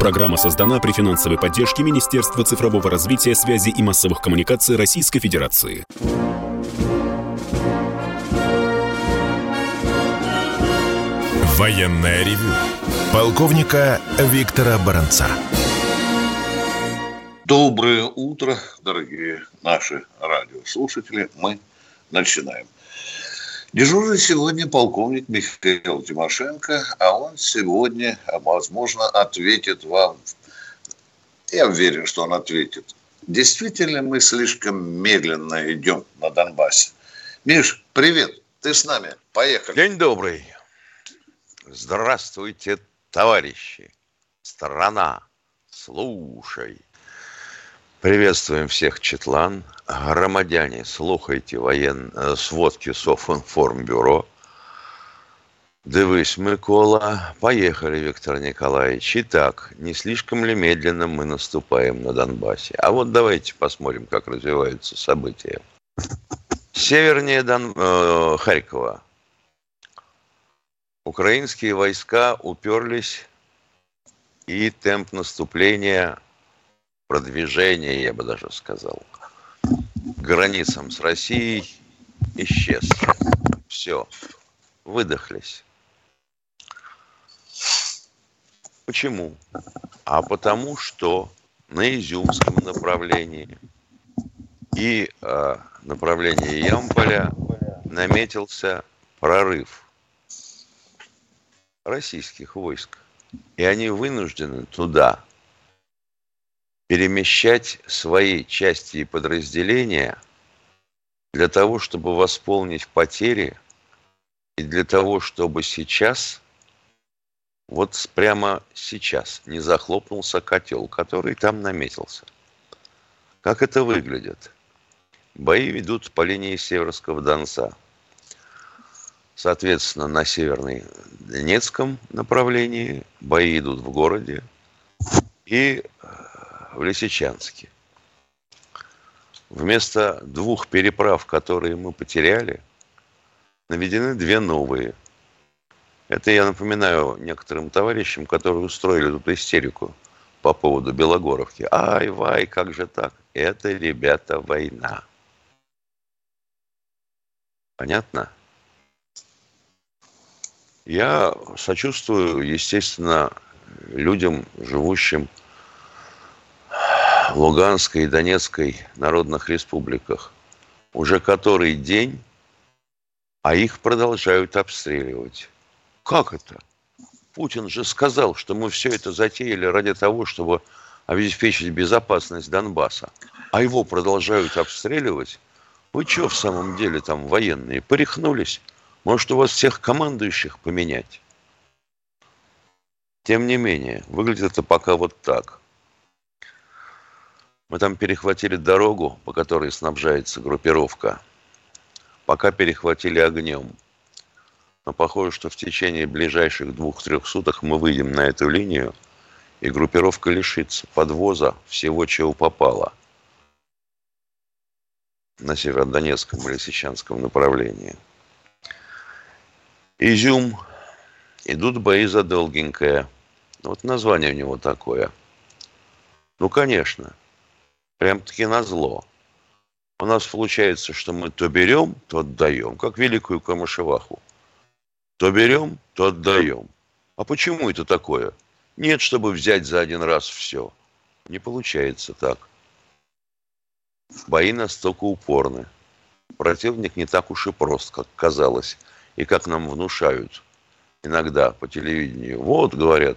Программа создана при финансовой поддержке Министерства цифрового развития, связи и массовых коммуникаций Российской Федерации. Военное ревю полковника Виктора Баранца. Доброе утро, дорогие наши радиослушатели. Мы начинаем. Дежурный сегодня полковник Михаил Тимошенко, а он сегодня, возможно, ответит вам. Я уверен, что он ответит. Действительно, мы слишком медленно идем на Донбассе. Миш, привет, ты с нами, поехали. День добрый. Здравствуйте, товарищи. Страна, слушай. Приветствуем всех читлан. Громадяне, слухайте сводки Софинформбюро. Дивись, Микола. Поехали, Виктор Николаевич. Итак, не слишком ли медленно мы наступаем на Донбассе? А вот давайте посмотрим, как развиваются события. Севернее Харькова. Украинские войска уперлись, и темп наступления... продвижение, я бы даже сказал, границам с Россией исчез. Все. Выдохлись. Почему? А потому что на Изюмском направлении и направлении Ямполя наметился прорыв российских войск. И они вынуждены туда перемещать свои части и подразделения для того, чтобы восполнить потери и для того, чтобы сейчас, вот прямо сейчас, не захлопнулся котел, который там наметился. Как это выглядит? Бои ведут по линии Северского Донца. Соответственно, на Северно-Донецком направлении бои идут в городе и... в Лисичанске. Вместо двух переправ, которые мы потеряли, наведены две новые. Это я напоминаю некоторым товарищам, которые устроили тут истерику по поводу Белогоровки. Ай-вай, как же так? Это, ребята, война. Понятно? Я сочувствую, естественно, людям, живущим в Луганской и Донецкой народных республиках уже который день, а их продолжают обстреливать. Как это? Путин же сказал, что мы все это затеяли ради того, чтобы обеспечить безопасность Донбасса. А его продолжают обстреливать? Вы что в самом деле там военные? Порехнулись? Может, у вас всех командующих поменять? Тем не менее, выглядит это пока вот так. Мы там перехватили дорогу, по которой снабжается группировка. Пока перехватили огнем. Но похоже, что в течение ближайших 2-3 суток мы выйдем на эту линию, и группировка лишится подвоза всего, чего попало на Северодонецком или Лисичанском направлении. Изюм. Идут бои за Долгинка. Вот название у него такое. Ну, конечно. Прям-таки назло. У нас получается, что мы то берем, то отдаем, как великую Камышеваху. То берем, то отдаем. А почему это такое? Нет, чтобы взять за один раз все. Не получается так. Бои настолько упорны. Противник не так уж и прост, как казалось, и как нам внушают иногда по телевидению. Вот, говорят,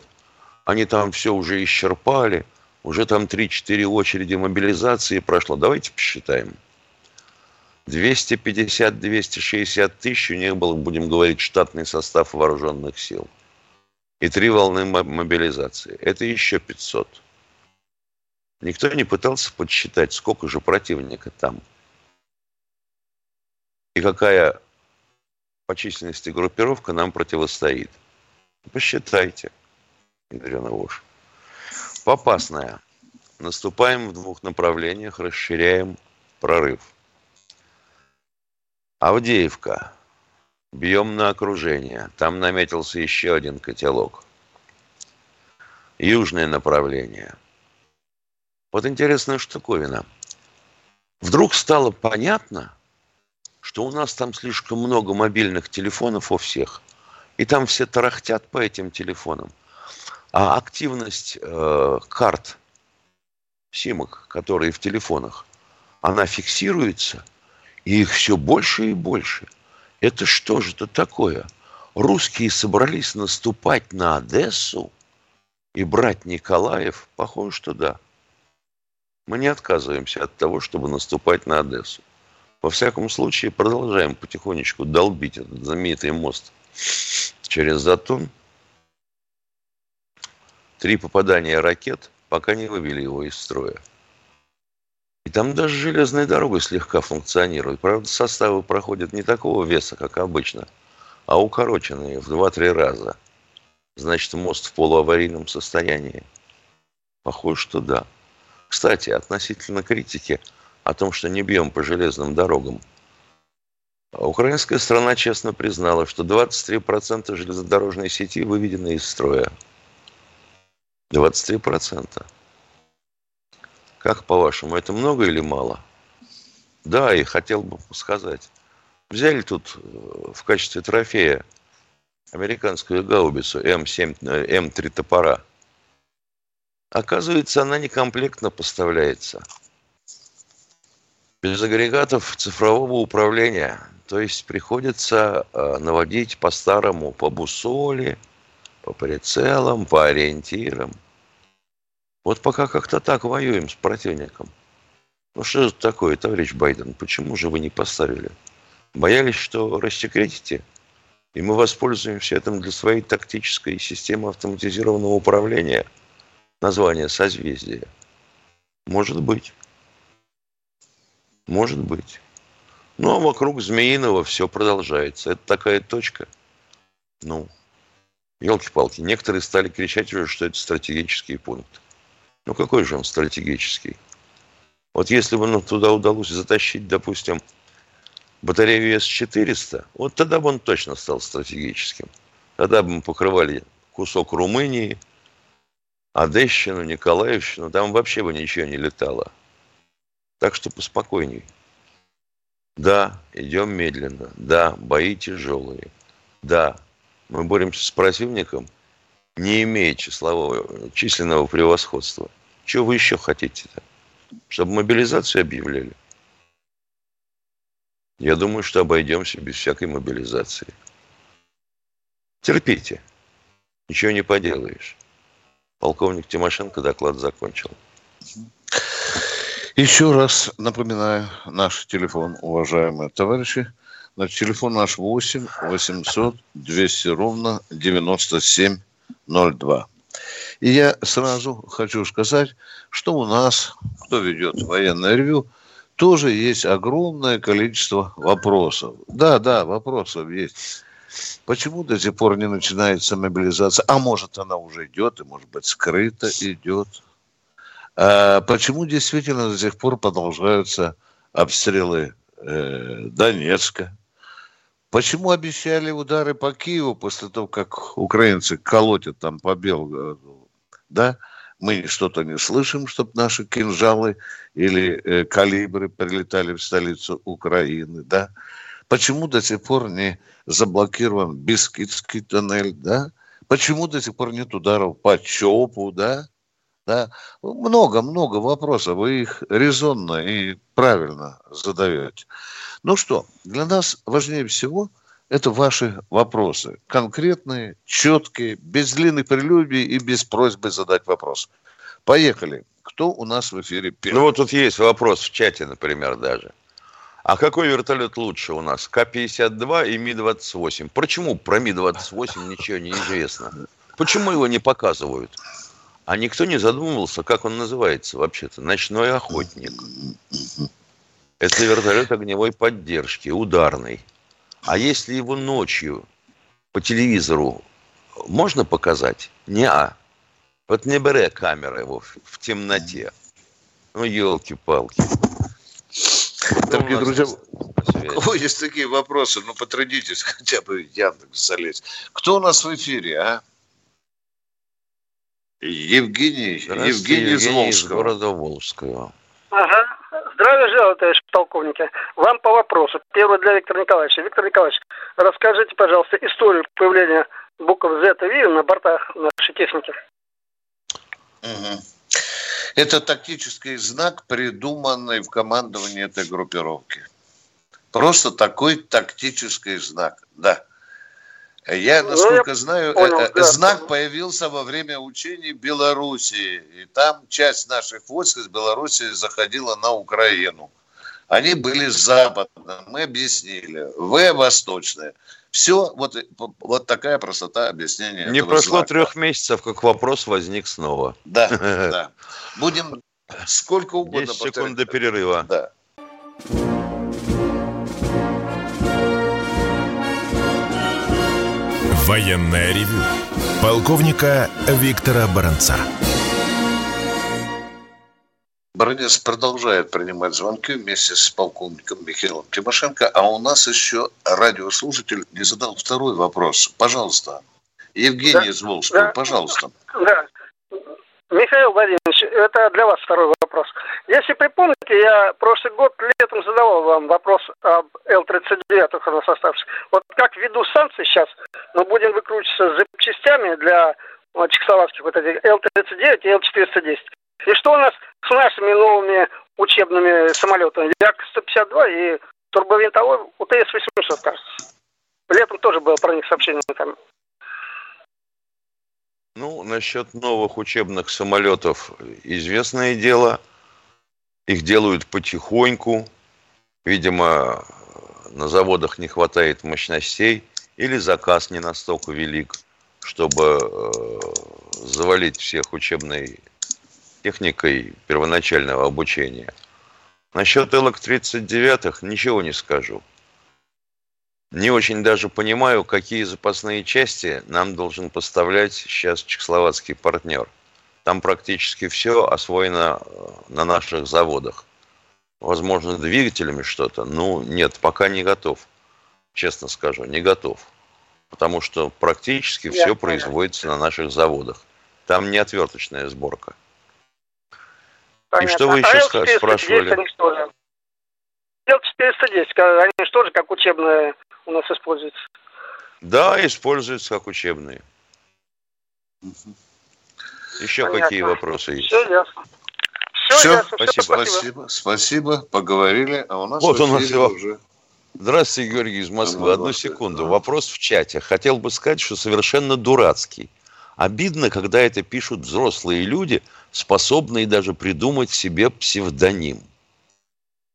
они там все уже исчерпали. Уже там 3-4 очереди мобилизации прошло. Давайте посчитаем. 250-260 тысяч у них был, будем говорить, штатный состав вооруженных сил. И 3 волны мобилизации. Это еще 500. Никто не пытался подсчитать, сколько же противника там. И какая по численности группировка нам противостоит. Посчитайте, Ядрена Вош. Попасная. Наступаем в двух направлениях, расширяем прорыв. Авдеевка. Бьем на окружение. Там наметился еще один котелок. южное направление. Вот интересная штуковина. Вдруг стало понятно, что у нас там слишком много мобильных телефонов у всех, и там все тарахтят по этим телефонам. А активность карт, симок, которые в телефонах, она фиксируется, и их все больше и больше. Это что же это такое? Русские собрались наступать на Одессу и брать Николаев? Похоже, что да. Мы не отказываемся от того, чтобы наступать на Одессу. Во всяком случае, продолжаем потихонечку долбить этот знаменитый мост через Затон. 3 попадания ракет, пока не вывели его из строя. И там даже железная дорога слегка функционирует. Правда, составы проходят не такого веса, как обычно, а укороченные в 2-3 раза. Значит, мост в полуаварийном состоянии. Похоже, что да. Кстати, относительно критики о том, что не бьем по железным дорогам. Украинская страна честно признала, что 23% железнодорожной сети выведены из строя. 23%. Как, по-вашему, это много или мало? Да, и хотел бы сказать. Взяли тут в качестве трофея американскую гаубицу М7 М3 топора. Оказывается, она некомплектно поставляется. Без агрегатов цифрового управления. То есть приходится наводить по-старому, по бусоле, по прицелам, по ориентирам. Вот пока как-то так воюем с противником. Ну что это такое, товарищ Байден? Почему же вы не поставили? Боялись, что рассекретите? И мы воспользуемся этим для своей тактической системы автоматизированного управления. Название «Созвездие». Может быть. Может быть. Ну, а вокруг Змеиного все продолжается. Это такая точка. Ну, елки-палки. Некоторые стали кричать уже, что это стратегический пункт. Ну, какой же он стратегический? Вот если бы нам туда удалось затащить, допустим, батарею С-400, вот тогда бы он точно стал стратегическим. Тогда бы мы покрывали кусок Румынии, Одещину, Николаевщину. Там вообще бы ничего не летало. Так что поспокойней. Да, идем медленно. Да, бои тяжелые. Да, мы боремся с противником, не имея численного превосходства. Чего вы еще хотите-то? Чтобы мобилизацию объявляли? Я думаю, что обойдемся без всякой мобилизации. Терпите. Ничего не поделаешь. Полковник Тимошенко доклад закончил. Еще раз напоминаю наш телефон, уважаемые товарищи. Значит, телефон наш 8 800 200 ровно 9702. И я сразу хочу сказать, что у нас, кто ведет военное ревью, тоже есть огромное количество вопросов. Да, вопросов есть. Почему до сих пор не начинается мобилизация? А может, она уже идет, и, может быть, скрыто идет. А почему действительно до сих пор продолжаются обстрелы Донецка? Почему обещали удары по Киеву после того, как украинцы колотят там по Белгороду? Да? Мы что-то не слышим, чтобы наши кинжалы или калибры прилетали в столицу Украины. Да? Почему до сих пор не заблокирован Бискитский тоннель? Да? Почему до сих пор нет ударов по ЧОПу? Да? Да? Много вопросов, вы их резонно и правильно задаете. Ну что, для нас важнее всего это ваши вопросы. Конкретные, четкие, без длинных прелюдий и без просьбы задать вопрос. Поехали. Кто у нас в эфире первый? Ну вот тут есть вопрос в чате, например, даже. А какой вертолет лучше у нас? К-52 и Ми-28. Почему про Ми-28 ничего не известно? Почему его не показывают? А никто не задумывался, как он называется вообще-то. Ночной охотник. Это вертолет огневой поддержки, ударный. А если его ночью по телевизору можно показать? Неа. Вот не бери камеры его в темноте. Ну, елки-палки. Дорогие друзья, у кого есть такие вопросы, ну, потрудитесь хотя бы в Яндекс залезть. Кто у нас в эфире, а? Евгений из города Волжского. Ага. Здравия желаю, товарищи полковники. Вам по вопросу. Первый для Виктора Николаевича. Виктор Николаевич, расскажите, пожалуйста, историю появления букв Z и V на бортах нашей техники. Угу. Это тактический знак, придуманный в командовании этой группировки. Просто такой тактический знак, да. Я, насколько знаю, понял, знак появился во время учений Белоруссии. И там часть наших войск из Белоруссии заходила на Украину. Они были западные, мы объяснили. В восточные. Все, вот такая простота объяснения. Не прошло знака. 3 месяцев, как вопрос возник снова. Да, да. Будем сколько угодно... 10 секунд до перерыва. Да. Военное ревю полковника Виктора Баранца. Баранец продолжает принимать звонки вместе с полковником Михаилом Тимошенко. А у нас еще радиослушатель не задал второй вопрос. Пожалуйста. Евгений Изволовский, пожалуйста. Да. Михаил Владимирович, это для вас второй вопрос. Если припомните, я прошлый год летом задавал вам вопрос об Л-39 хроносоставших. Вот как ввиду санкций сейчас мы будем выкручиваться с запчастями для чехословацких вот этих Л-39 и Л-410. И что у нас с нашими новыми учебными самолетами? Як-152 и турбовинтовой УТС-800, кажется. Летом тоже было про них сообщение там. Ну, насчет новых учебных самолетов известное дело. Их делают потихоньку. Видимо, на заводах не хватает мощностей. Или заказ не настолько велик, чтобы завалить всех учебной техникой первоначального обучения. Насчет Л-39 ничего не скажу. Не очень даже понимаю, какие запасные части нам должен поставлять сейчас чехословацкий партнер. Там практически все освоено на наших заводах. Возможно, двигателями что-то. Ну, нет, пока не готов. Честно скажу, не готов. Потому что практически все производится на наших заводах. Там не отверточная сборка. Понятно. И что вы еще спрашивали? Л-410, они что же как учебные у нас используются? Да, используются как учебные. Угу. Еще понятно. Какие вопросы есть? Все ясно. Все ясно. Спасибо. Поговорили. А у нас вот у нас уже. Здравствуйте, Георгий из Москвы. Одну секунду. Да. Вопрос в чате. Хотел бы сказать, что совершенно дурацкий. Обидно, когда это пишут взрослые люди, способные даже придумать себе псевдоним.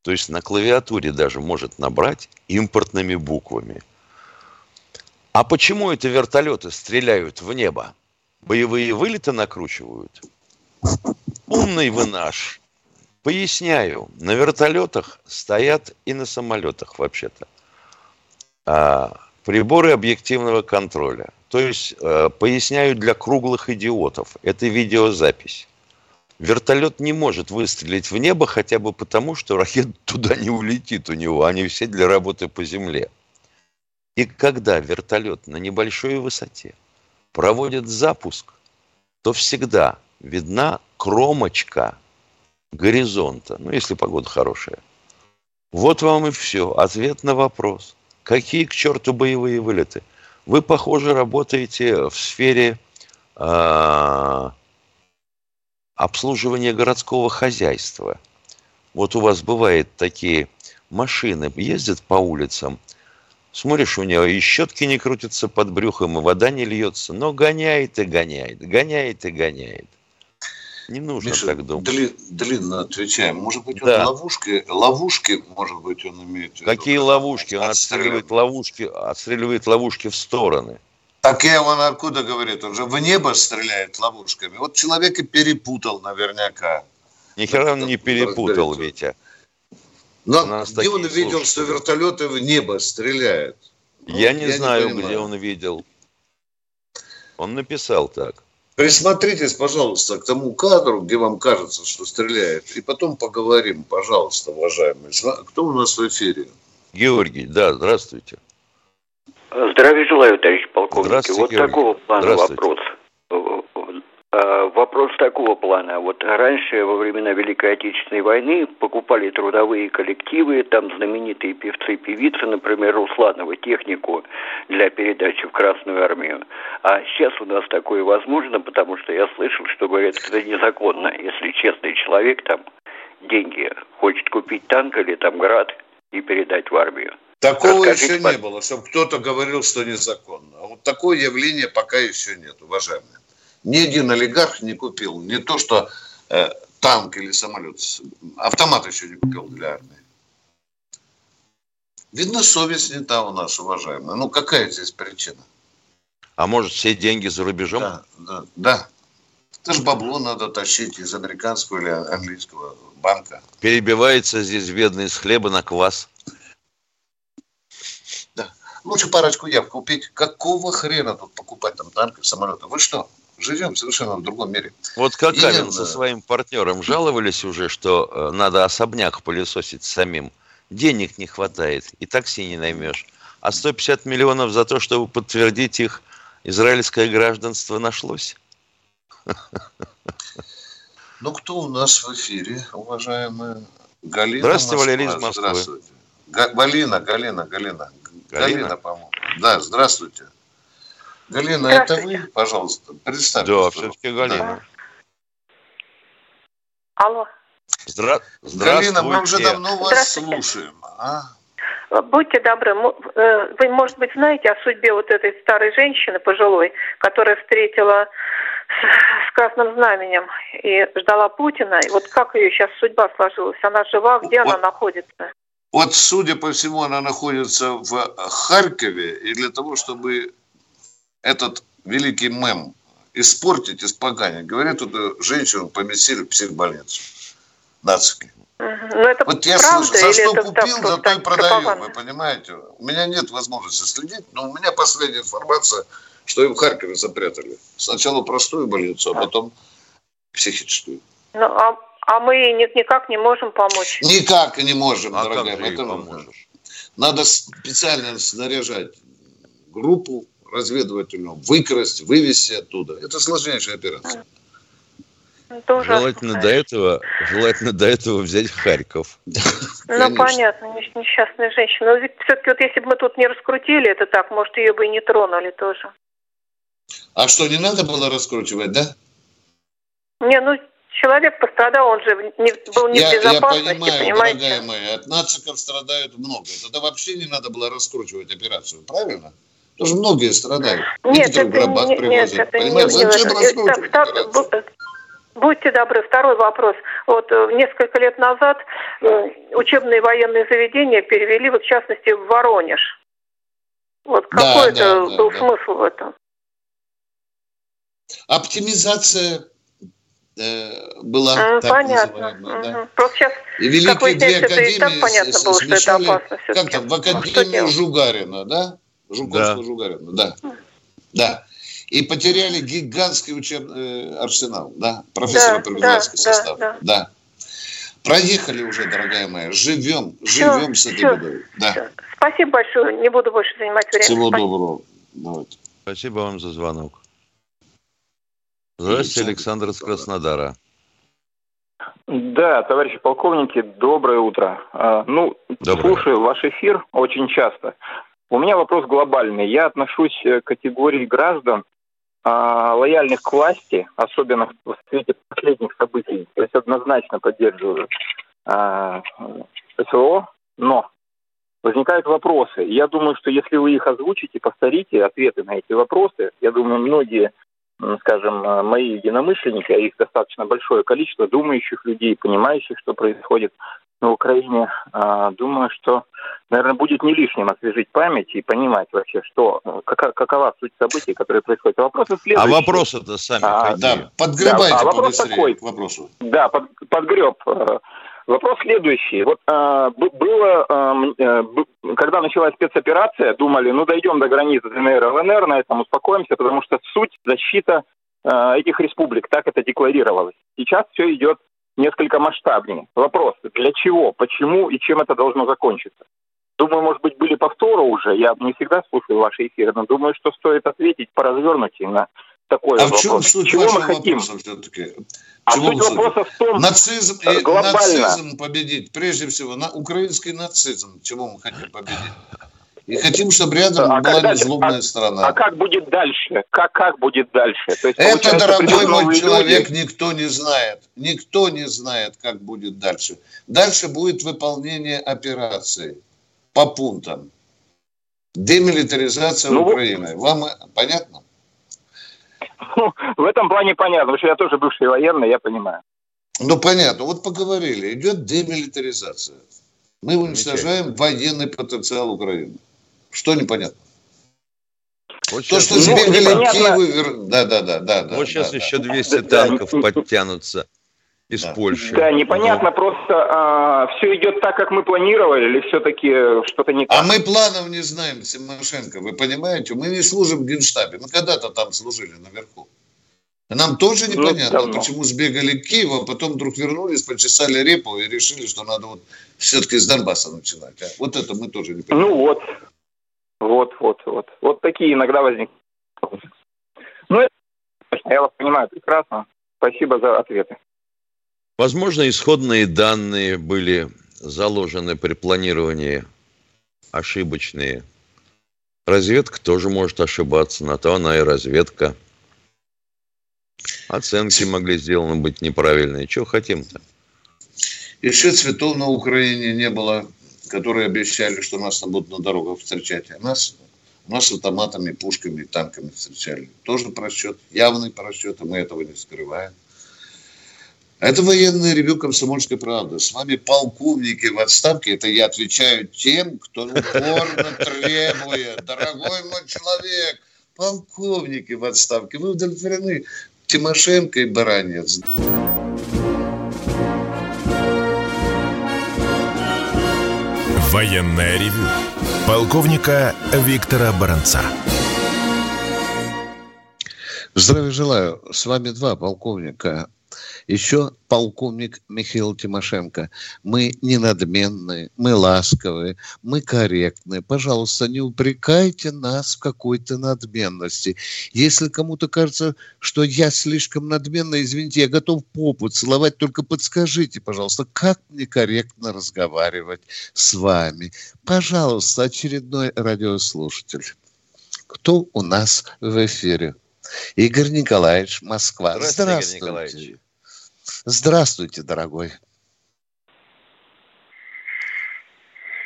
То есть на клавиатуре даже может набрать импортными буквами. А почему это вертолеты стреляют в небо? Боевые вылеты накручивают? Умный вы наш. Поясняю, на вертолетах стоят и на самолетах вообще-то приборы объективного контроля. То есть, поясняю для круглых идиотов, это видеозапись. Вертолет не может выстрелить в небо хотя бы потому, что ракета туда не улетит у него. Они все для работы по земле. И когда вертолет на небольшой высоте проводит запуск, то всегда видна кромочка горизонта. Ну, если погода хорошая. Вот вам и все. Ответ на вопрос. Какие к черту боевые вылеты? Вы, похоже, работаете в сфере... обслуживание городского хозяйства. Вот у вас бывают такие машины, ездят по улицам, смотришь, у него и щетки не крутятся под брюхом, и вода не льется, но гоняет и гоняет, гоняет и гоняет. Не нужно, Миша, так думать. Длинно отвечаем. Может быть, он ловушки, может быть, он имеет в виду. Какие ловушки? Он отстреливает ловушки в стороны. Так я вам откуда говорит, он же в небо стреляет ловушками. Вот человек и перепутал наверняка. Ни хера он не перепутал, Витя. Но где он видел, что вертолеты в небо стреляют? Я не знаю, где он видел. Он написал так. Присмотритесь, пожалуйста, к тому кадру, где вам кажется, что стреляет. И потом поговорим, пожалуйста, уважаемые. Кто у нас в эфире? Георгий, да, здравствуйте. Здравия желаю, товарищ полковник. Вот такого плана вопрос. Вопрос такого плана. Вот раньше, во времена Великой Отечественной войны, покупали трудовые коллективы, там знаменитые певцы и певицы, например, Русланова, технику для передачи в Красную Армию. А сейчас у нас такое возможно, потому что я слышал, что говорят, это незаконно. Если честный человек там деньги хочет купить танк или там град и передать в армию. Такого еще не было, чтобы кто-то говорил, что незаконно. А вот такое явление пока еще нет, уважаемые. Ни один олигарх не купил. Не то, что танк или самолет. Автомат еще не купил для армии. Видно, совесть не та у нас, уважаемые. Ну, какая здесь причина? А может, все деньги за рубежом? Да. Это же бабло надо тащить из американского или английского банка. Перебивается здесь бедный с хлеба на квас. Да. Лучше парочку яв купить. Какого хрена тут покупать там танки, самолеты? Вы что? Живем совершенно в другом мире. Вот как Галина со своим партнером жаловались уже, что надо особняк пылесосить самим. Денег не хватает, и такси не наймешь. А 150 миллионов за то, чтобы подтвердить их израильское гражданство, нашлось. Ну, кто у нас в эфире, уважаемая Галина? Здравствуйте, Валерий из Москвы. Здравствуйте. Галина. Галина, по-моему. Да, здравствуйте. Галина, это вы, пожалуйста, представьте. Да, все-таки Галина. Алло. Здравствуйте. Галина, мы уже давно вас слушаем. Будьте добры, вы, может быть, знаете о судьбе вот этой старой женщины, пожилой, которая встретила с красным знаменем и ждала Путина. И вот как ее сейчас судьба сложилась? Она жива? Где она находится? Вот, судя по всему, она находится в Харькове, и для того, чтобы этот великий мем испортить, испоганить. Говорят, эту женщину поместили в психбольницу. Нацики. Вот я слышу, за что купил, за то и продаю. Вы понимаете? У меня нет возможности следить, но у меня последняя информация, что ее в Харькове запрятали. Сначала простую больницу, а потом психическую. Ну, а мы никак не можем помочь. Никак не можем, дорогая. Надо специально снаряжать группу разведывательную, выкрасть, вывести оттуда. Это сложнейшая операция. Это желательно до этого взять Харьков. Ну, понятно, несчастная женщина. Но ведь все-таки вот если бы мы тут не раскрутили это так, может, ее бы и не тронули тоже. А что, не надо было раскручивать, да? Не, ну, человек пострадал, он же был не в безопасности. Я понимаю, дорогая моя, от нациков страдают много. Тогда вообще не надо было раскручивать операцию, правильно? Тоже многие страдают. Нет, это не будьте добры, второй вопрос. Вот несколько лет назад учебные военные заведения перевели, вот в частности, в Воронеж. Вот какой был смысл в этом? Оптимизация была. Понятно. Просто сейчас и великие две академии и так понятно было, что это опасно. Как там в академию Жугарина, да? Жуковского-Жугарина, да. И потеряли гигантский учебный арсенал, да, профессора-преподавательского состава. Да. Проехали уже, дорогая моя, живем с этой бедой. Да. Спасибо большое, не буду больше занимать время. Всего доброго. Давайте. Спасибо вам за звонок. Здравствуйте, Александр из Краснодара. Да, товарищи полковники, доброе утро. Доброе. Слушаю ваш эфир очень часто. У меня вопрос глобальный. Я отношусь к категории граждан, лояльных к власти, особенно в свете последних событий. То есть однозначно поддерживаю СВО, но возникают вопросы. Я думаю, что если вы их озвучите, повторите ответы на эти вопросы, я думаю, многие, скажем, мои единомышленники, а их достаточно большое количество думающих людей, понимающих, что происходит на Украине, думаю, что, наверное, будет не лишним освежить память и понимать вообще, что какова суть событий, которые происходят. Вопросы следующие. А вопросы-то сами какие? Да, подгребайте побыстрее к вопросу. Да, подгреб. Вопрос следующий. Вот когда началась спецоперация, думали, дойдем до границы ДНР, ЛНР, на этом успокоимся, потому что суть защита этих республик, так это декларировалось. Сейчас все идет несколько масштабнее. Вопрос, для чего, почему и чем это должно закончиться? Думаю, может быть, были повторы уже. Я не всегда слушаю ваши эфиры, но думаю, что стоит ответить, поразвернуть и на такой вопрос. А в чем суть вашего вопроса все-таки? А суть вопроса в том, что глобально... Нацизм победить, прежде всего, украинский нацизм, чего мы хотим победить? И хотим, чтобы рядом была незлобная страна. А как будет дальше? Как будет дальше? То есть, это, дорогой мой человек, никто не знает. Никто не знает, как будет дальше. Дальше будет выполнение операции по пунктам. Демилитаризация Украины. Вам понятно? Ну, в этом плане понятно, потому что я тоже бывший военный, я понимаю. Ну, понятно. Вот поговорили. Идет демилитаризация. Мы уничтожаем военный потенциал Украины. Что непонятно? Вот то, что тебе Киеву... Да. Вот сейчас еще 200 танков подтянутся из Польши. Да, непонятно, просто все идет так, как мы планировали, или все-таки что-то не так? А мы планов не знаем, Тимошенко, вы понимаете? Мы не служим в Генштабе, мы когда-то там служили наверху. Нам тоже непонятно, почему сбегали к Киеву, а потом вдруг вернулись, почесали репу и решили, что надо вот все-таки с Донбасса начинать. А вот это мы тоже не понимаем. Вот. Вот такие иногда возникают. Ну, я вас понимаю прекрасно. Спасибо за ответы. Возможно, исходные данные были заложены при планировании ошибочные. Разведка тоже может ошибаться, на то она и разведка. Оценки могли сделаны быть неправильные. Чего хотим-то? Еще цветов на Украине не было, которые обещали, что нас там будут на дорогах встречать. А нас автоматами, пушками и танками встречали. Тоже просчет, явный просчет, и мы этого не скрываем. Это военное ревю «Комсомольской правды». С вами полковники в отставке. Это я отвечаю тем, кто упорно требует. Дорогой мой человек, полковники в отставке, вы удовлетворены? Тимошенко и Баранец. Военное ревю полковника Виктора Баранца. Здравия желаю. С вами два полковника. Еще полковник Михаил Тимошенко. Мы не надменны, мы ласковы, мы корректны. Пожалуйста, не упрекайте нас в какой-то надменности. Если кому-то кажется, что я слишком надменна, извините, я готов попу целовать, только подскажите, пожалуйста, как мне корректно разговаривать с вами. Пожалуйста, очередной радиослушатель. Кто у нас в эфире? Игорь Николаевич, Москва. Здравствуйте, Игорь Николаевич. Здравствуйте, дорогой.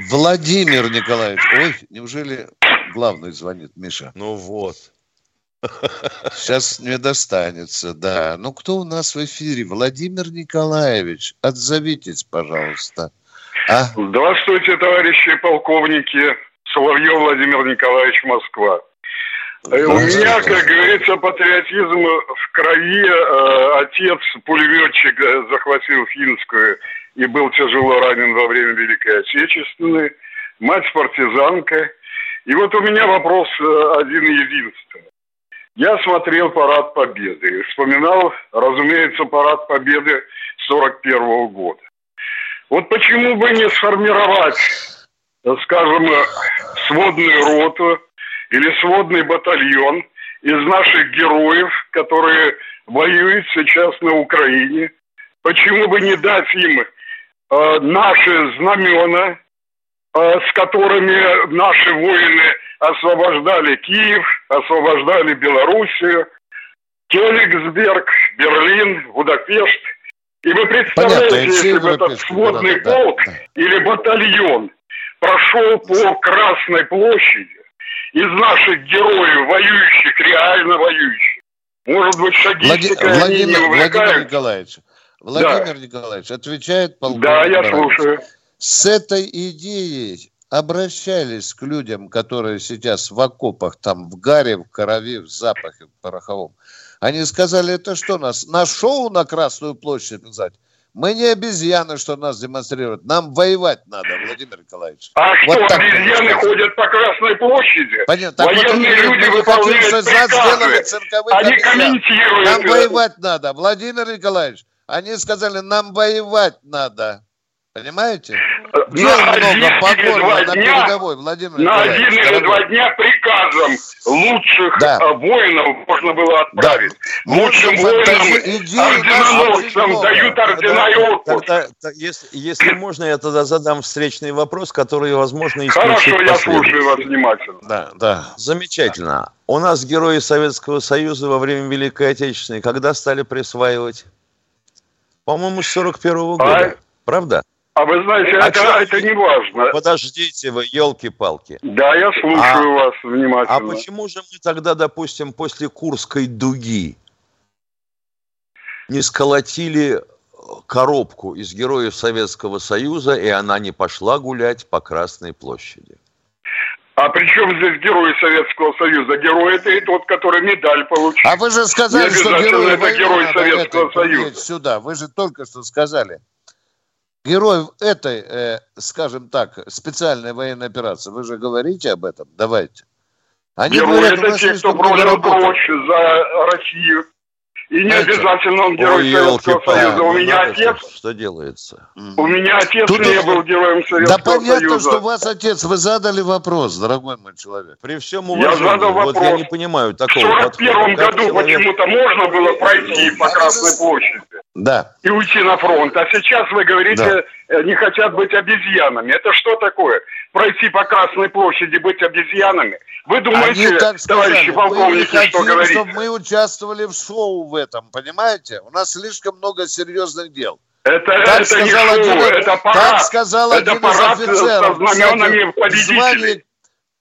Владимир Николаевич. Ой, неужели главный звонит, Миша? Ну вот. Сейчас не достанется, да. Ну кто у нас в эфире? Владимир Николаевич, отзовитесь, пожалуйста. Здравствуйте, товарищи полковники. Соловьёв Владимир Николаевич, Москва. У меня, как говорится, патриотизм в крови. Отец, пулеметчик, захватил Финскую и был тяжело ранен во время Великой Отечественной. Мать партизанка. И вот у меня вопрос один единственный. Я смотрел «Парад Победы» и вспоминал, разумеется, «Парад Победы» 41-го года. Вот почему бы не сформировать, скажем, сводную роту, или сводный батальон из наших героев, которые воюют сейчас на Украине. Почему бы не дать им наши знамена, с которыми наши воины освобождали Киев, освобождали Белоруссию, Кёнигсберг, Берлин, Будапешт. И вы представляете, если бы этот сводный полк или батальон прошел по Красной площади, из наших героев, воюющих, реально воюющих. Может быть, шагистика они не увлекаются. Владимир Николаевич, отвечает полковник. Да, я слушаю. С этой идеей обращались к людям, которые сейчас в окопах, там, в гаре, в крови, в запахе пороховом. Они сказали, это что нас, на шоу на Красную площадь назад? Мы не обезьяны, что нас демонстрируют. Нам воевать надо, Владимир Николаевич. А вот что, обезьяны ходят по Красной площади? Понятно. Военные люди выполняют приказы. Они комментируют. Нам воевать надо, Владимир Николаевич. Они сказали, нам воевать надо. Понимаете? на один или два дня приказом лучших воинов можно было отправить. Да. Лучшим воинам-орденоносцам дают ордена и отпуск. Если можно, я тогда задам встречный вопрос, который, возможно, исключит. Хорошо, я слушаю вас внимательно. Да. Замечательно. Да. У нас герои Советского Союза во время Великой Отечественной когда стали присваивать? По-моему, с 41-го года. Правда? А вы знаете, это не важно. Подождите вы, елки-палки. Да, я слушаю вас внимательно. А почему же мы тогда, допустим, после Курской дуги не сколотили коробку из героев Советского Союза, и она не пошла гулять по Красной площади? А при чем здесь герои Советского Союза? Герой — это и тот, который медаль получил. А вы же сказали, что герой Советского Союза. Сюда. Вы же только что сказали. Герой этой, скажем так, специальной военной операции, вы же говорите об этом, давайте. Они герой — это те, кто пролил кровь за Россию. И не обязательно он герой Советского Союза. У меня отец... Что делается? У меня отец не был героем Советского Союза. Да понятно, что у вас отец. Вы задали вопрос, дорогой мой человек. При всем уважении, вот я не понимаю такого подхода. В 41-м году почему-то можно было пройти по Красной площади. Да. И уйти на фронт. А сейчас вы говорите, не хотят быть обезьянами. Это что такое? Пройти по Красной площади, быть обезьянами? Вы думаете, товарищи полковники, что говорите? Чтобы мы участвовали в шоу в этом, понимаете? У нас слишком много серьезных дел. Это не шоу, это парад. Это парад со знаменами победителей.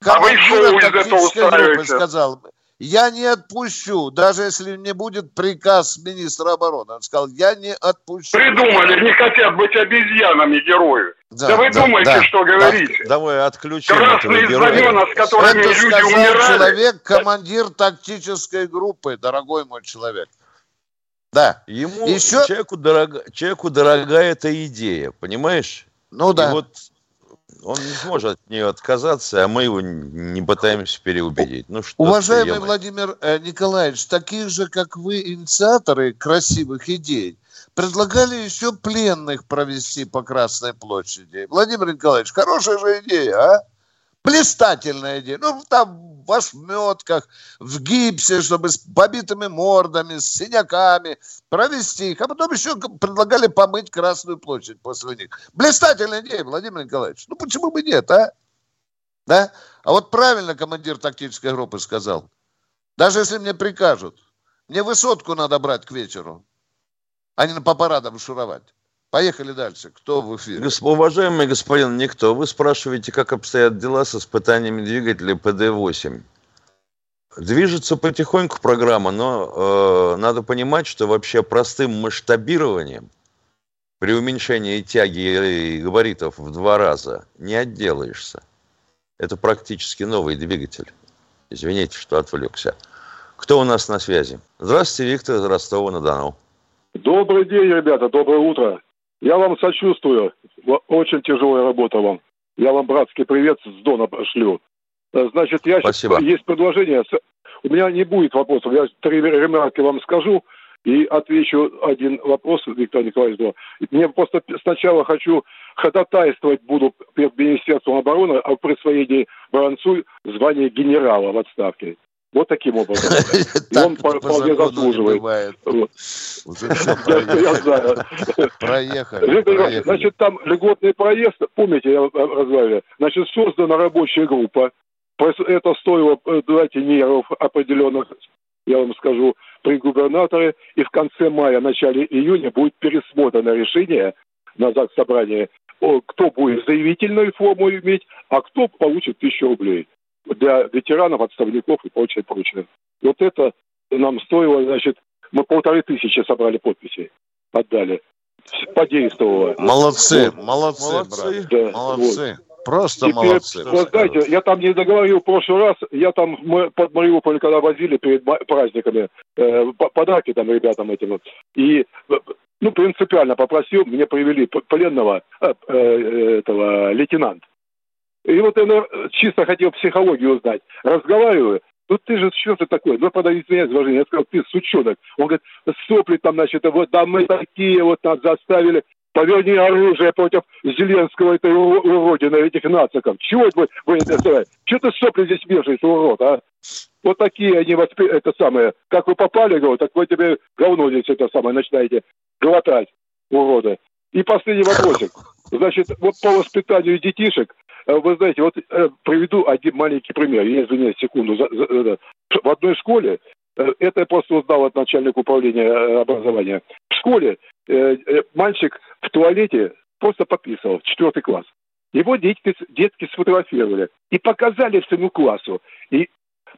А вы шоу из этого устраиваете? Я не отпущу, даже если не будет приказ министра обороны. Он сказал, я не отпущу. Придумали, не хотят быть обезьянами герои. Да вы думаете, что говорите? Давай отключим. Красные знамена, с которыми это люди сказал умирали. Человек, командир тактической группы, дорогой мой человек. Да. Ему, человеку дорога эта идея, понимаешь? Ну да. И вот он не сможет от нее отказаться, а мы его не пытаемся переубедить. Ну, что уважаемый Владимир Николаевич, таких же, как вы, инициаторы красивых идей, предлагали еще пленных провести по Красной площади. Владимир Николаевич, хорошая же идея, а? Блистательная идея. Ну, там в ошметках, в гипсе, чтобы с побитыми мордами, с синяками провести их. А потом еще предлагали помыть Красную площадь после них. Блистательная идея, Владимир Николаевич. Ну, почему бы нет, а? Да? А вот правильно командир тактической группы сказал. Даже если мне прикажут, мне высотку надо брать к вечеру, а не по парадам шуровать. Поехали дальше. Кто в эфире? Уважаемый господин Никто, вы спрашиваете, как обстоят дела с испытаниями двигателя ПД-8. Движется потихоньку программа, но надо понимать, что вообще простым масштабированием при уменьшении тяги и габаритов в 2 раза не отделаешься. Это практически новый двигатель. Извините, что отвлекся. Кто у нас на связи? Здравствуйте, Виктор из Ростова-на-Дону. Добрый день, ребята, доброе утро. Я вам сочувствую. Очень тяжелая работа вам. Я вам братский привет с Дона шлю. Значит, я сейчас... Есть предложение. У меня не будет вопросов. Я 3 ремарки вам скажу и отвечу один вопрос, Виктор Николаевич. Мне просто сначала хочу ходатайствовать буду перед Министерством обороны о присвоении Баранцу звания генерала в отставке. Вот таким образом. И он вполне заслуживает. Я знаю. Проехали. Значит, там льготный проезд, помните, я разговаривал, значит, создана рабочая группа. Это стоило, давайте, нервов определенных, я вам скажу, при губернаторе. И в конце мая, начале июня будет пересмотрено решение на заксобрании, кто будет заявительную форму иметь, а кто получит 1000 рублей. Для ветеранов, отставников и прочее. Вот это нам стоило, значит, мы 1500 собрали подписи, отдали. Подействовало. Молодцы, брат. Да, молодцы. Вот. Просто теперь, молодцы. Вот знаете, я там не договорил в прошлый раз, я там под Мариуполь, когда возили перед праздниками, подарки там ребятам этим вот, и... Ну, принципиально попросил, мне привели пленного этого лейтенанта. И вот я чисто хотел психологию узнать. Разговариваю, ну ты же, что ты такой? Ну, подавись меня, изложение. Я сказал, ты сучонок. Он говорит, сопли там, значит, вот, да мы такие, вот нас заставили. Поверни оружие против Зеленского, этой уродины, этих нациков. Чего это вы не представляете? Чего ты сопли здесь вешаешь, урод, а? Вот такие они воспитаны, это самое. Как вы попали, так вы тебе говно здесь это самое начинаете глотать, уроды. И последний вопросик. Значит, вот по воспитанию детишек, вы знаете, вот приведу один маленький пример. Я извиняюсь, секунду. В одной школе, это я просто узнал от начальника управления образования, в школе мальчик в туалете просто пописал, 4 класс. Его детки сфотографировали и показали всему классу. И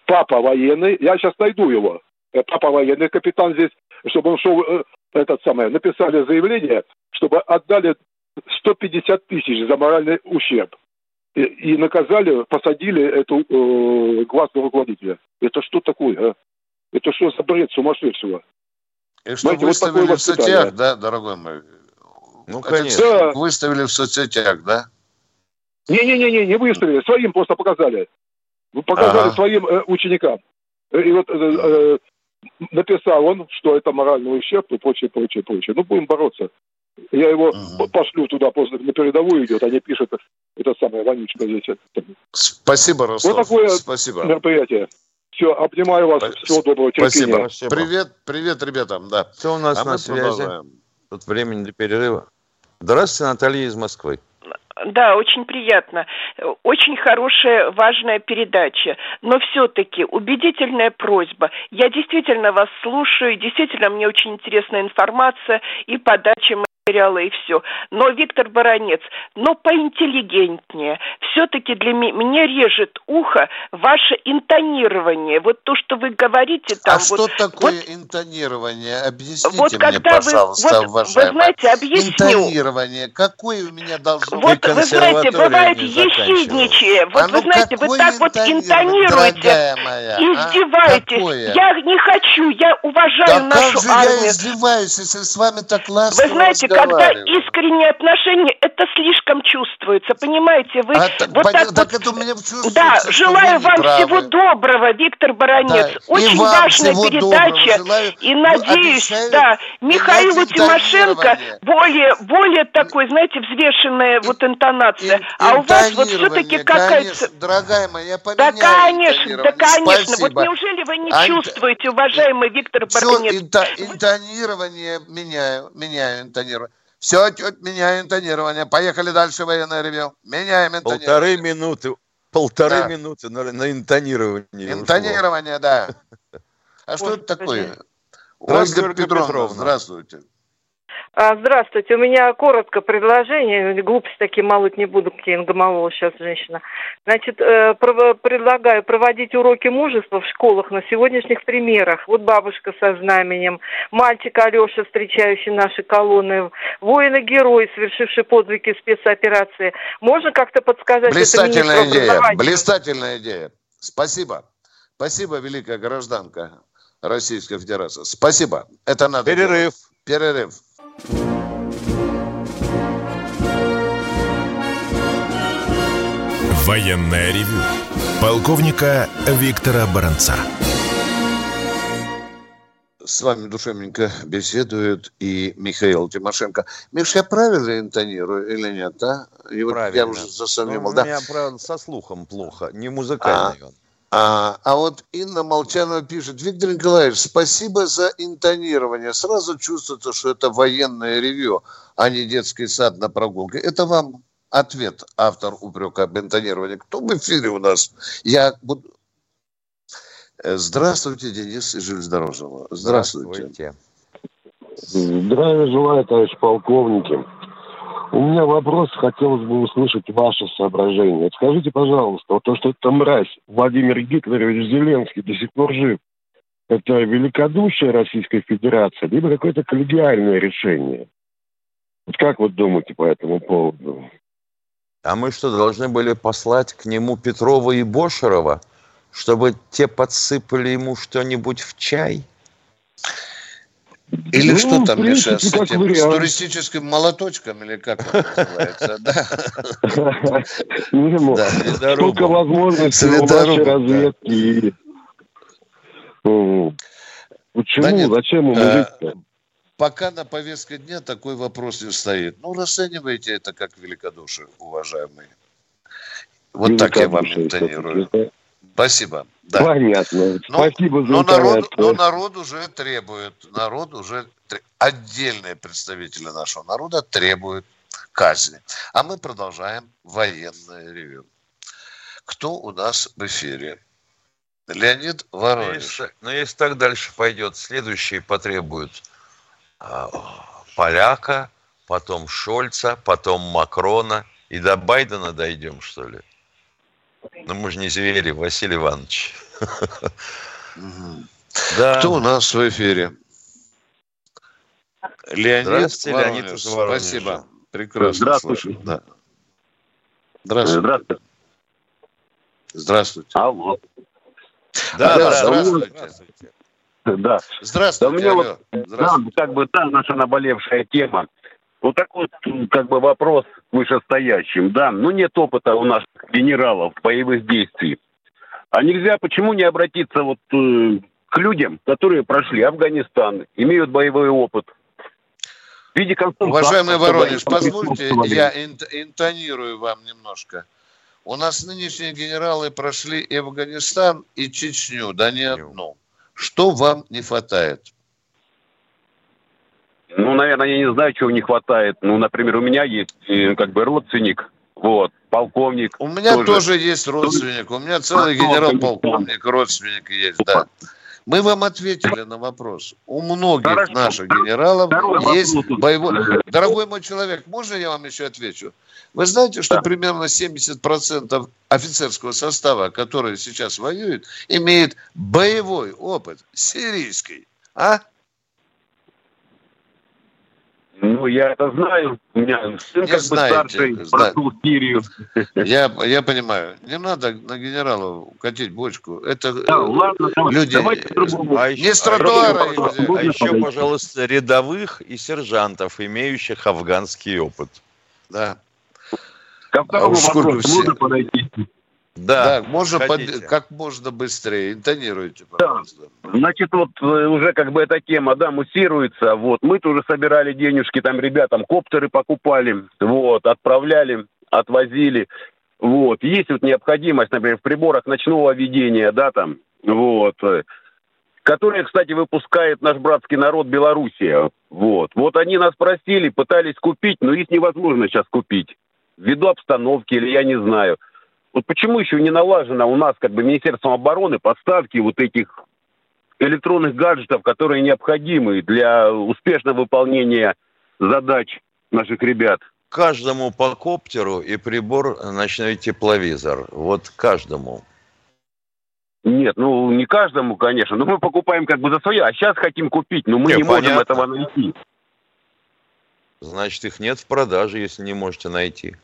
папа военный, я сейчас найду его, папа военный, капитан здесь, чтобы он шел, написали заявление, чтобы отдали 150 тысяч за моральный ущерб. И наказали, посадили эту главного руководителя. Это что такое, а? Это что за бред сумасшедшего? И что знаете, выставили вот в соцсетях, да, дорогой мой? Ну, конечно. Да. Выставили в соцсетях, да? Не-не-не, не выставили. Своим просто показали. Показали своим ученикам. И вот написал он, что это моральный ущерб и прочее, прочее, прочее. Ну, будем бороться. Я его пошлю туда, просто на передовую идет, они пишут, это самое, вонючка здесь. Спасибо, Ростов. Вот такое мероприятие. Все, обнимаю вас, всего доброго, терпения. Спасибо. Привет ребятам, да. Кто у нас на связи? Продолжаем. Тут времени для перерыва. Здравствуйте, Наталья из Москвы. Да, очень приятно. Очень хорошая, важная передача. Но все-таки убедительная просьба. Я действительно вас слушаю, действительно мне очень интересная информация и подача материала, и все. Но, Виктор Баранец, но поинтеллигентнее. Все-таки для меня режет ухо ваше интонирование. Вот то, что вы говорите там. А вот, что такое интонирование? Объясните вот мне, пожалуйста, уважаемая. Вы знаете, объясню. Интонирование. Какое у меня должно быть? Вы знаете, бывает ехидничие. Вот вы знаете, вы так вот интонируете, издеваетесь. Я не хочу, я уважаю нашу армию. Да как же я издеваюсь, если с вами так ласково разговариваю? Когда искренние отношения, это слишком чувствуется, понимаете? Вы вот так вот. Да, желаю вам всего доброго, Виктор Баранец. Очень важная передача. И надеюсь, да, Михаилу Тимошенко более такой, знаете, взвешенное вот интонация. А у вас вот все-таки какая-то... Дорогая моя, я поменяю. Да, конечно. Спасибо. Вот неужели вы не чувствуете, уважаемый Виктор Баранец? Все, интонирование меняю интонирование. Все, меняю интонирование. Поехали дальше, военное ревью. Меняем интонирование. Полторы минуты на интонирование. Интонирование, да. А что это такое? Ольга Петровна, здравствуйте. Здравствуйте. У меня коротко предложение. Глупости такие молоть не буду, какие ингомолол сейчас женщина. Значит, предлагаю проводить уроки мужества в школах на сегодняшних примерах. Вот бабушка со знаменем, мальчик Алеша, встречающий наши колонны, воины-герои, совершившие подвиги спецоперации. Можно как-то подсказать? Блистательная идея. Блистательная идея. Спасибо. Спасибо, великая гражданка Российской Федерации. Спасибо. Это надо. Перерыв. Военное ревю полковника Виктора Баранца. С вами душевненько беседует и Михаил Тимошенко. Миш, я правильно интонирую или нет? А? Правильно. Я уже засомневал. У меня, правда, со слухом плохо. Не музыкальный он. А вот Инна Молчанова пишет: Виктор Николаевич, спасибо за интонирование. Сразу чувствуется, что это военное ревью, а не детский сад на прогулке. Это вам ответ, автор упрека об интонировании. Кто в эфире у нас? Здравствуйте, Денис из железнодорожного. Здравствуйте. Здравия желаю, товарищ полковники. У меня вопрос, хотелось бы услышать ваше соображение. Скажите, пожалуйста, то, что эта мразь Владимир Гитлерович Зеленский до сих пор жив, это великодушие Российской Федерации, либо какое-то коллегиальное решение? Вот как вы думаете по этому поводу? А мы что, должны были послать к нему Петрова и Бошерова, чтобы те подсыпали ему что-нибудь в чай? Или что там, Миша, с этим, с туристическим молоточком, или как это называется, да? Только возможности у нашей разведки. Почему, зачем ему жить-то? пока на повестке дня такой вопрос не стоит. Ну, расценивайте это как великодушие, уважаемые. Вот так я вам интонирую. Спасибо. Да. Понятно. Спасибо за информацию. Но народ уже требует. Отдельные представители нашего народа требуют казни. А мы продолжаем военное ревю. Кто у нас в эфире? Леонид, Воронеж. Ну, если так дальше пойдет, следующие потребуют поляка, потом Шольца, потом Макрона. И до Байдена дойдем, что ли? Ну, мы же не звери, Василий Иванович. Да. Кто у нас в эфире? Леонид, Воронеж. Спасибо. Прекрасно. Здравствуйте. Да. Здравствуйте. Здравствуйте. Алло. Да, здравствуйте. Здравствуйте. Да. Здравствуйте. Да, вот, здравствуйте. Да, как бы та наша наболевшая тема. Вот такой вот, как бы, вопрос вышестоящим, да. Ну, нет опыта у наших генералов боевых действий. А нельзя, почему не обратиться вот к людям, которые прошли Афганистан, имеют боевой опыт? В виде консультации. Уважаемый Воронеж, позвольте, я интонирую вам немножко. У нас нынешние генералы прошли и Афганистан, и Чечню, да не одну. Что вам не хватает? Ну, наверное, я не знаю, чего не хватает. Ну, например, у меня есть, как бы, родственник, вот, полковник. У меня тоже есть родственник. У меня целый генерал-полковник, родственник есть, да. Мы вам ответили на вопрос. У многих наших генералов есть боевой... Дорогой мой человек, можно я вам еще отвечу? Вы знаете, что примерно 70% офицерского состава, который сейчас воюет, имеет боевой опыт сирийский, а? Ну, я это знаю. У меня сын, как бы, старший, прошел Сирию. Я понимаю. Не надо на генералов катить бочку. Это люди. Не с тротуара. А еще, пожалуйста, рядовых и сержантов, имеющих афганский опыт. Да. Ко второму вопросу можно подойти? Да, можно как можно быстрее. Интонируйте, пожалуйста. Да. Значит, вот уже, как бы, эта тема, да, муссируется. Вот. Мы-то уже собирали денежки там ребятам, коптеры покупали, вот, отправляли, отвозили. Вот. Есть вот необходимость, например, в приборах ночного видения, да, там, вот, которые, кстати, выпускает наш братский народ Белоруссия. Вот. Вот они нас просили, пытались купить, но их невозможно сейчас купить. Ввиду обстановки или я не знаю. Вот почему еще не налажено у нас, как бы, Министерством обороны поставки вот этих электронных гаджетов, которые необходимы для успешного выполнения задач наших ребят? Каждому по коптеру и прибор ночной тепловизор. Вот каждому. Нет, ну не каждому, конечно. Но мы покупаем, как бы, за свое, а сейчас хотим купить, но мы не можем этого найти. Значит, их нет в продаже, если не можете найти.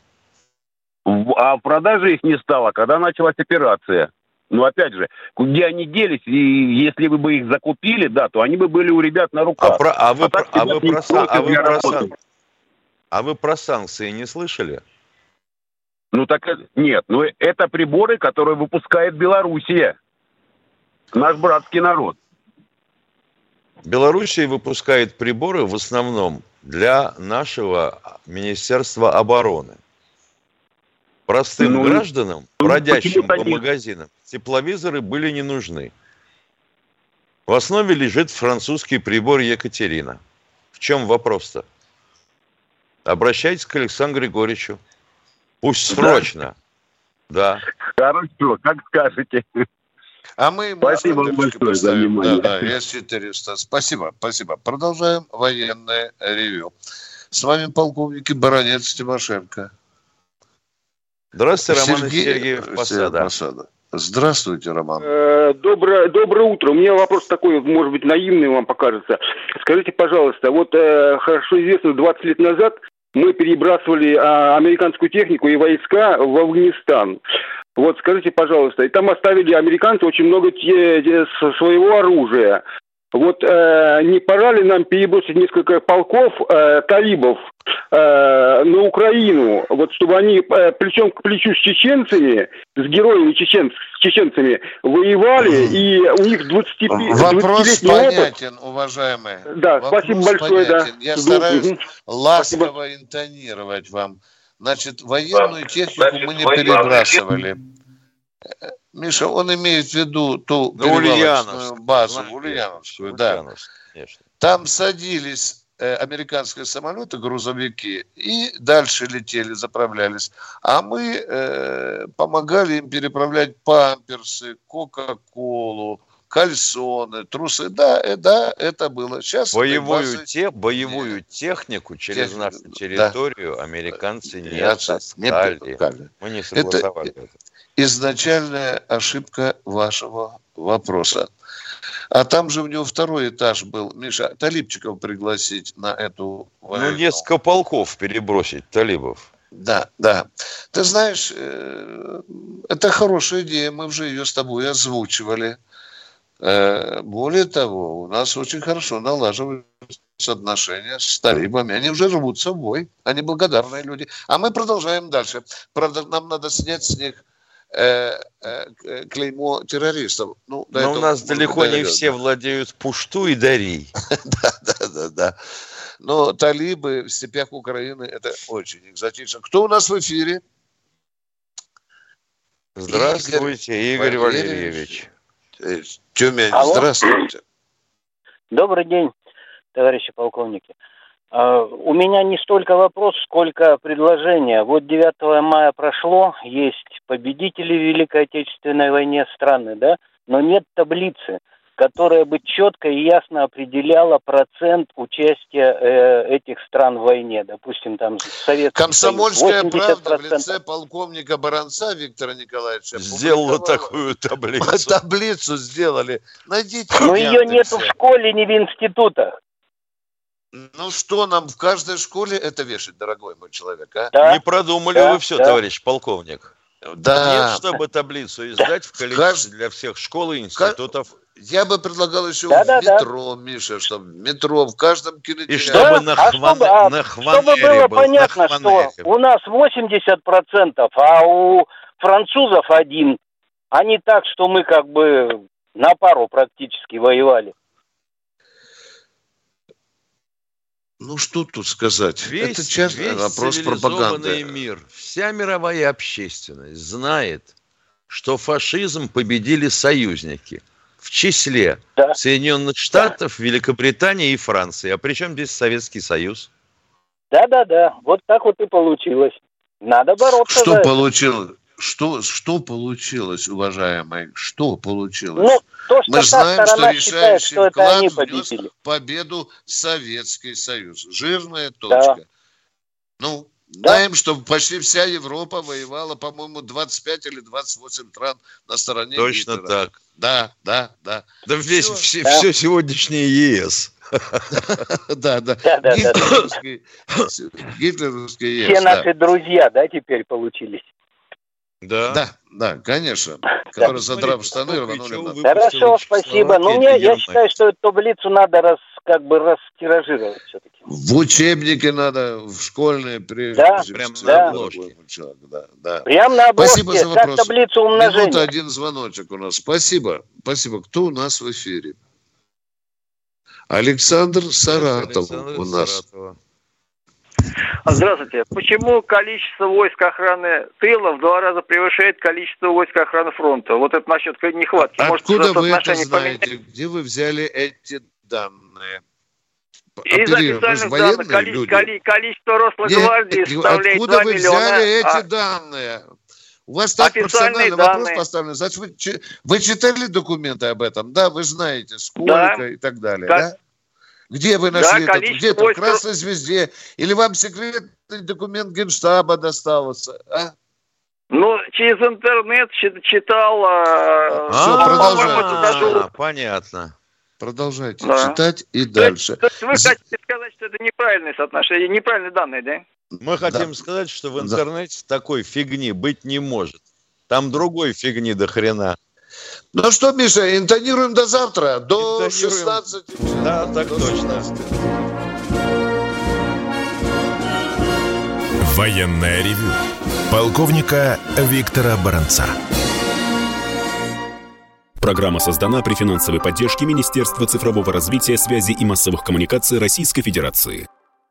А в продаже их не стало, когда началась операция. Ну, опять же, где они делись, и если вы бы их закупили, да, то они бы были у ребят на руках. А вы про санкции не слышали? Ну, так нет. Ну, это приборы, которые выпускает Белоруссия. Наш братский народ. Белоруссия выпускает приборы в основном для нашего Министерства обороны. Простым гражданам, бродящим по магазинам, тепловизоры были не нужны. В основе лежит французский прибор Екатерина. В чем вопрос-то? Обращайтесь к Александру Григорьевичу. Пусть срочно. Да. Хорошо, как скажете. А мы... Спасибо вам большое за внимание. Да, С-400. Спасибо, спасибо. Продолжаем военное ревю. С вами полковники Баранец, Тимошенко. Здравствуйте, Роман Сергеев Посада. Здравствуйте, Роман. Доброе утро. У меня вопрос такой, может быть, наивный вам покажется. Скажите, пожалуйста, вот хорошо известно, 20 лет назад мы перебрасывали американскую технику и войска в Афганистан. Вот скажите, пожалуйста, и там оставили американцы очень много своего оружия. Вот не пора ли нам перебросить несколько полков талибов на Украину, вот чтобы они плечом к плечу с чеченцами, с героями чеченцами воевали, и у них 25-летний опыт. Вопрос понятен, уважаемый. Да, спасибо большое. Да. Я стараюсь ласково интонировать вам. Значит, военную технику мы не перебрасывали. Миша, он имеет в виду ту перевалочную базу, Ульяновскую, да. Конечно. Там садились американские самолеты, грузовики, и дальше летели, заправлялись. А мы помогали им переправлять памперсы, кока-колу, кальсоны, трусы. Да, это было. Сейчас боевую технику через нашу территорию американцы не отпускали. Мы не согласовали это. Изначальная ошибка вашего вопроса. А там же у него второй этаж был. Миша, талибчиков пригласить на эту войну. Ну, несколько полков перебросить талибов. Да. Ты знаешь, это хорошая идея. Мы уже ее с тобой озвучивали. Более того, у нас очень хорошо налаживаются отношения с талибами. Они уже рвутся в бой. Они благодарные люди. А мы продолжаем дальше. Правда, нам надо снять с них клеймо террористов. Но у нас далеко не все владеют пушту и дари. Да. Но талибы в степях Украины — это очень экзотично. Кто у нас в эфире? Здравствуйте, Игорь Валерьевич. Тюмень, здравствуйте. Добрый день, товарищи полковники. У меня не столько вопрос, сколько предложение. Вот 9 мая прошло, есть победители в Великой Отечественной войне страны, да, но нет таблицы, которая бы четко и ясно определяла процент участия этих стран в войне. Допустим, там Советский Союз. Комсомольская правда в лице полковника Баранца Виктора Николаевича сделала такую таблицу. Таблицу сделали. Найдите. Но ее нету в школе, не в институтах. Ну что нам в каждой школе это вешать, дорогой мой человек, а? Да, не продумали вы все, товарищ полковник. Да. Нет, чтобы таблицу издать в количестве для всех школ и институтов. Я бы предлагал еще в метро, Миша, чтобы в метро, в каждом кинотеатре. И чтобы чтобы было понятно, что у нас 80%, а у французов 1%. А не так, что мы как бы на пару практически воевали. Ну, что тут сказать? Это частный вопрос пропаганды. Мир, вся мировая общественность знает, что фашизм победили союзники в числе Соединенных Штатов, Великобритании и Франции. А при чем здесь Советский Союз? Да. Вот так вот и получилось. Надо бороться за это. Что получилось, уважаемые? Что получилось? Ну, то, что мы знаем, что решающий вклад внес победу Советский Союз. Жирная точка. Да. Знаем, что почти вся Европа воевала, по-моему, 25 или 28 стран на стороне Гитлера. Точно так. Да. Да все сегодняшнее ЕС. Да. Гитлеровский ЕС. Все наши друзья, теперь получились. Да, конечно. Которые, задрав штаны, рванули. Хорошо, спасибо. Но я считаю, что эту таблицу надо растиражировать все-таки. В учебники надо, в школьные, прям на обложке. Прям на обложке. Спасибо за вопрос. Как таблицу умножения. Минута, один звоночек у нас. Спасибо. Кто у нас в эфире? Александр Саратов у нас. Здравствуйте. Почему количество войск охраны тыла в 2 раза превышает количество войск охраны фронта? Вот это насчет нехватки. Откуда вы это знаете? Где вы взяли эти данные? Из официальных данных. Количество Росгвардии составляет 2 миллиона. Откуда вы взяли эти данные? У вас так профессиональный вопрос поставлен. Значит, вы читали документы об этом? Да, вы знаете, сколько и так далее, да? Где вы нашли это? Где там, в «Красной звезде»? Или вам секретный документ Генштаба доставался? А? Через интернет читал. Понятно. Продолжайте читать и дальше. То есть вы хотите сказать, что это неправильное соотношение, неправильные данные, да? Мы хотим сказать, что в интернете такой фигни быть не может. Там другой фигни до хрена. Ну что, Миша, интонируем до завтра, до 16. Да, так точно. Военное ревю полковника Виктора Баранца. Программа создана при финансовой поддержке Министерства цифрового развития, связи и массовых коммуникаций Российской Федерации.